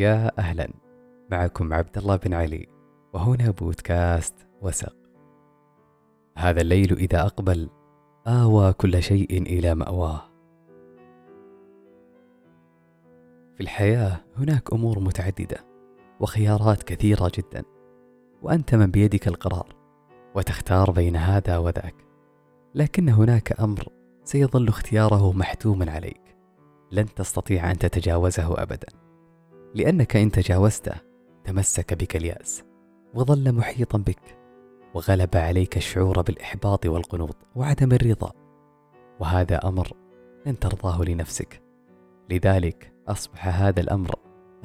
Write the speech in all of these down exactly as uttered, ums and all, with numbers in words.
يا أهلا، معكم عبد الله بن علي، وهنا بودكاست وسق. هذا الليل إذا أقبل آوى كل شيء إلى مأواه. في الحياة هناك أمور متعددة وخيارات كثيرة جدا، وأنت من بيدك القرار وتختار بين هذا وذاك، لكن هناك أمر سيظل اختياره محتوما عليك، لن تستطيع أن تتجاوزه أبدا، لأنك إن تجاوزته تمسك بك اليأس وظل محيطا بك، وغلب عليك الشعور بالإحباط والقنوط وعدم الرضا، وهذا أمر لن ترضاه لنفسك. لذلك أصبح هذا الأمر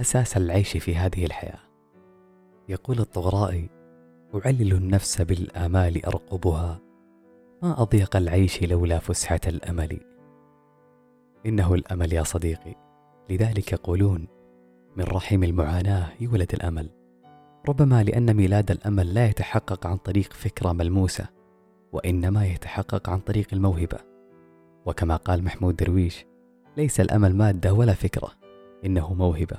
أساس العيش في هذه الحياة. يقول الطغرائي: أعلل النفس بالآمال أرقبها، ما أضيق العيش لولا فسحة الأمل. إنه الأمل يا صديقي، لذلك يقولون: من رحم المعاناة يولد الأمل. ربما لأن ميلاد الأمل لا يتحقق عن طريق فكرة ملموسة، وإنما يتحقق عن طريق الموهبة. وكما قال محمود درويش: ليس الأمل مادة ولا فكرة، إنه موهبة.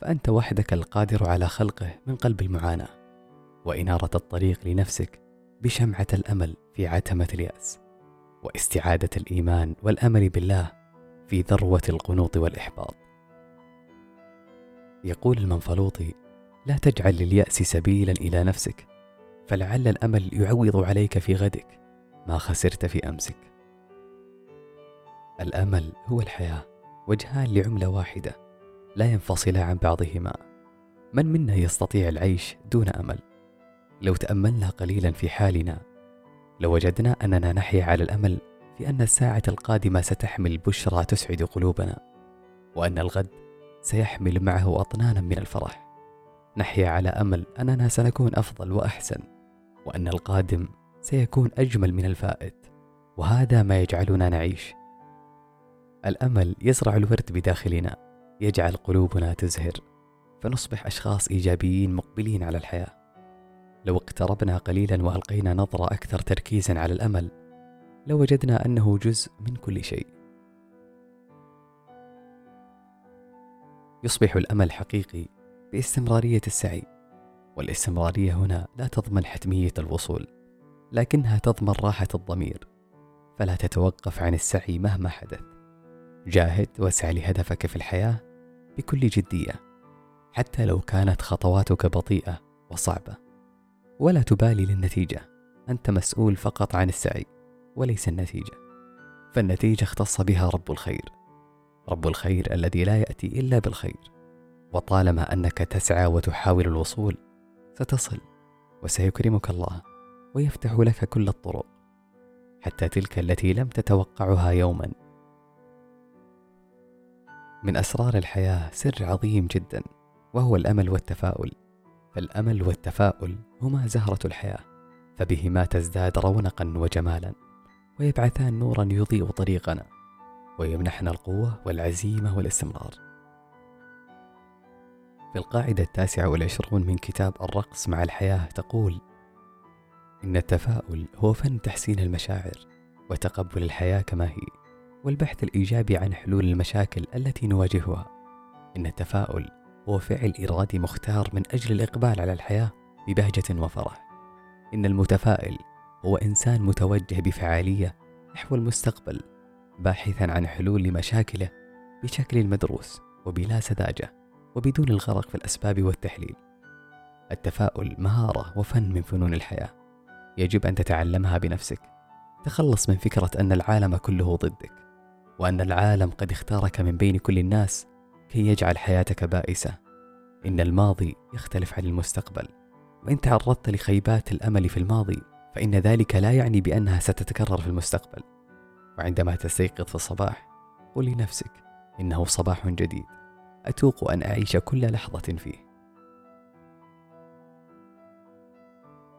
فأنت وحدك القادر على خلقه من قلب المعاناة، وإنارة الطريق لنفسك بشمعة الأمل في عتمة اليأس، واستعادة الإيمان والأمل بالله في ذروة القنوط والإحباط. يقول المنفلوطي: لا تجعل لليأس سبيلا إلى نفسك، فلعل الأمل يعوض عليك في غدك ما خسرت في أمسك. الأمل هو الحياة، وجهان لعملة واحدة لا ينفصلا عن بعضهما. من منا يستطيع العيش دون أمل؟ لو تأملنا قليلا في حالنا لوجدنا أننا نحيا على الأمل في أن الساعة القادمة ستحمل بشرى تسعد قلوبنا، وأن الغد سيحمل معه أطنانا من الفرح. نحيا على أمل أننا سنكون أفضل وأحسن، وأن القادم سيكون أجمل من الفائت، وهذا ما يجعلنا نعيش. الأمل يزرع الورد بداخلنا، يجعل قلوبنا تزهر، فنصبح أشخاص إيجابيين مقبلين على الحياة. لو اقتربنا قليلا وألقينا نظرة أكثر تركيزا على الأمل لوجدنا أنه جزء من كل شيء. يصبح الأمل حقيقي باستمرارية السعي، والاستمرارية هنا لا تضمن حتمية الوصول، لكنها تضمن راحة الضمير، فلا تتوقف عن السعي مهما حدث. جاهد واسعى لهدفك في الحياة بكل جدية، حتى لو كانت خطواتك بطيئة وصعبة، ولا تبالي للنتيجة. أنت مسؤول فقط عن السعي وليس النتيجة، فالنتيجة اختص بها رب الخير، رب الخير الذي لا يأتي إلا بالخير. وطالما أنك تسعى وتحاول الوصول ستصل، وسيكرمك الله ويفتح لك كل الطرق، حتى تلك التي لم تتوقعها يوما. من أسرار الحياة سر عظيم جدا، وهو الأمل والتفاؤل. فالأمل والتفاؤل هما زهرة الحياة، فبهما تزداد رونقا وجمالا، ويبعثان نورا يضيء طريقنا، ويمنحنا القوة والعزيمة والاستمرار. في القاعدة التاسعة والعشرون من كتاب الرقص مع الحياة تقول: إن التفاؤل هو فن تحسين المشاعر وتقبل الحياة كما هي، والبحث الإيجابي عن حلول المشاكل التي نواجهها. إن التفاؤل هو فعل إرادي مختار من أجل الإقبال على الحياة ببهجة وفرح. إن المتفائل هو إنسان متوجه بفعالية نحو المستقبل، باحثا عن حلول لمشاكله بشكل مدروس وبلا سذاجة، وبدون الغرق في الأسباب والتحليل. التفاؤل مهارة وفن من فنون الحياة، يجب أن تتعلمها بنفسك. تخلص من فكرة أن العالم كله ضدك، وأن العالم قد اختارك من بين كل الناس كي يجعل حياتك بائسة. إن الماضي يختلف عن المستقبل، وإن تعرضت لخيبات الأمل في الماضي فإن ذلك لا يعني بأنها ستتكرر في المستقبل. وعندما تستيقظ في الصباح قل لنفسك: إنه صباح جديد، أتوق أن أعيش كل لحظة فيه.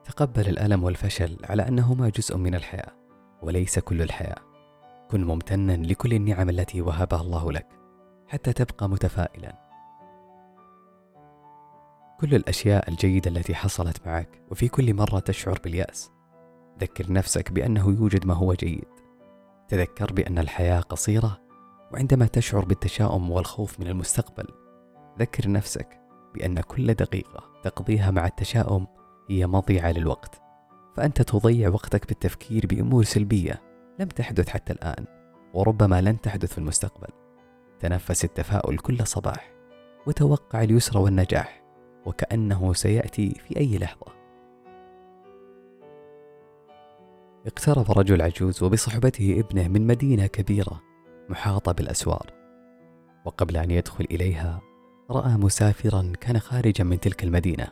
تقبل الألم والفشل على أنهما جزء من الحياة وليس كل الحياة. كن ممتنا لكل النعم التي وهبها الله لك حتى تبقى متفائلا. كل الأشياء الجيدة التي حصلت معك وفي كل مرة تشعر باليأس، ذكر نفسك بأنه يوجد ما هو جيد. تذكر بأن الحياة قصيرة، وعندما تشعر بالتشاؤم والخوف من المستقبل ذكر نفسك بأن كل دقيقة تقضيها مع التشاؤم هي مضيعة للوقت، فأنت تضيع وقتك بالتفكير بأمور سلبية لم تحدث حتى الآن وربما لن تحدث في المستقبل. تنفس التفاؤل كل صباح وتوقع اليسر والنجاح وكأنه سيأتي في أي لحظة. اقترب رجل عجوز وبصحبته ابنه من مدينة كبيرة محاطة بالأسوار، وقبل أن يدخل إليها رأى مسافرا كان خارجا من تلك المدينة،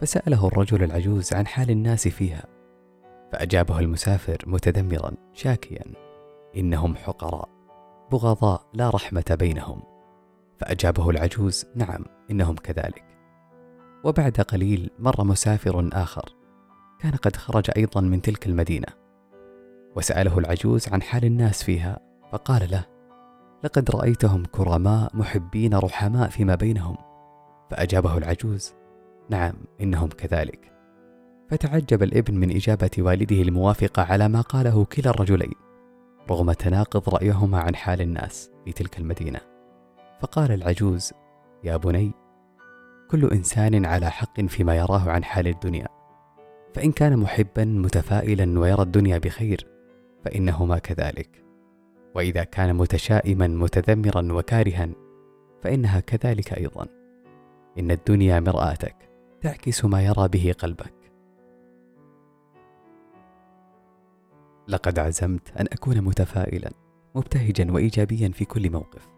فسأله الرجل العجوز عن حال الناس فيها، فأجابه المسافر متذمرا شاكيا إنهم حقراء بغضاء لا رحمة بينهم. فأجابه العجوز نعم إنهم كذلك. وبعد قليل مر مسافر آخر كان قد خرج أيضا من تلك المدينة، وسأله العجوز عن حال الناس فيها، فقال له لقد رأيتهم كرماء محبين رحماء فيما بينهم. فأجابه العجوز نعم إنهم كذلك. فتعجب الابن من إجابة والده الموافقة على ما قاله كلا الرجلين رغم تناقض رأيهما عن حال الناس في تلك المدينة، فقال العجوز يا بني كل إنسان على حق فيما يراه عن حال الدنيا، فإن كان محبا متفائلا ويرى الدنيا بخير فإنهما كذلك، وإذا كان متشائما متذمرا وكارها فإنها كذلك أيضا. إن الدنيا مرآتك تعكس ما يرى به قلبك. لقد عزمت أن أكون متفائلا مبتهجا وإيجابيا في كل موقف،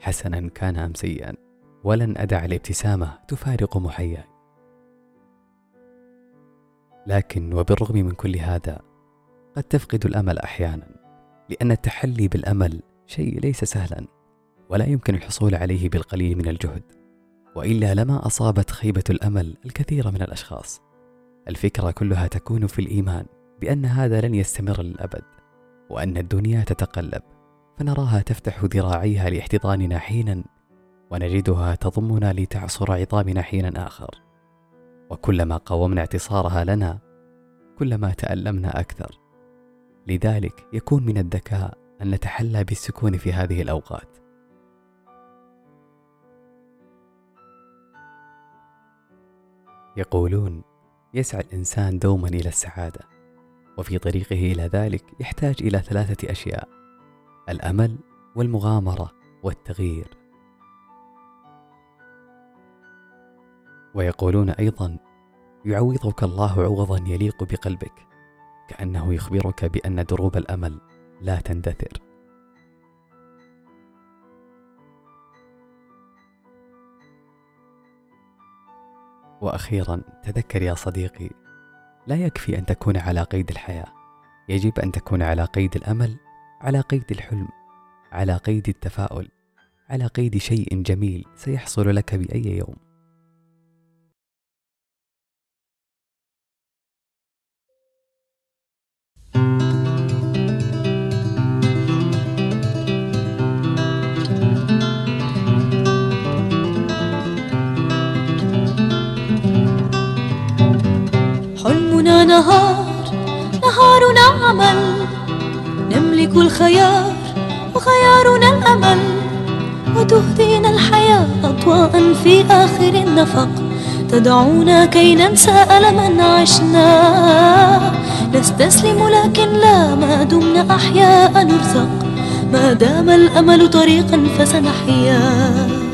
حسنا كان أم سيئا، ولن أدع الابتسامة تفارق محياي. لكن وبالرغم من كل هذا قد تفقد الأمل أحيانا، لأن التحلي بالأمل شيء ليس سهلا ولا يمكن الحصول عليه بالقليل من الجهد، وإلا لما أصابت خيبة الأمل الكثير من الأشخاص. الفكرة كلها تكون في الإيمان بأن هذا لن يستمر للأبد، وأن الدنيا تتقلب، فنراها تفتح ذراعيها لاحتضاننا حينا ونجدها تضمنا لتعصر عظامنا حينا آخر، وكلما قاومنا اعتصارها لنا كلما تألمنا أكثر. لذلك يكون من الذكاء أن نتحلى بالسكون في هذه الأوقات. يقولون يسعى الإنسان دوما إلى السعادة، وفي طريقه إلى ذلك يحتاج إلى ثلاثة أشياء: الأمل والمغامرة والتغيير. ويقولون أيضا يعوضك الله عوضا يليق بقلبك، كأنه يخبرك بأن دروب الأمل لا تندثر. وأخيرا تذكر يا صديقي، لا يكفي أن تكون على قيد الحياة، يجب أن تكون على قيد الأمل، على قيد الحلم، على قيد التفاؤل، على قيد شيء جميل سيحصل لك بأي يوم. حلمنا نهار، نهارنا عمل، نملك الخيار وخيارنا الأمل، وتهدينا الحياة أضواء في آخر النفق، تدعونا كي ننسى ألما عشنا، نستسلم لكن لا، ما دمنا أحياء نرزق، ما دام الأمل طريقا فسنحيا.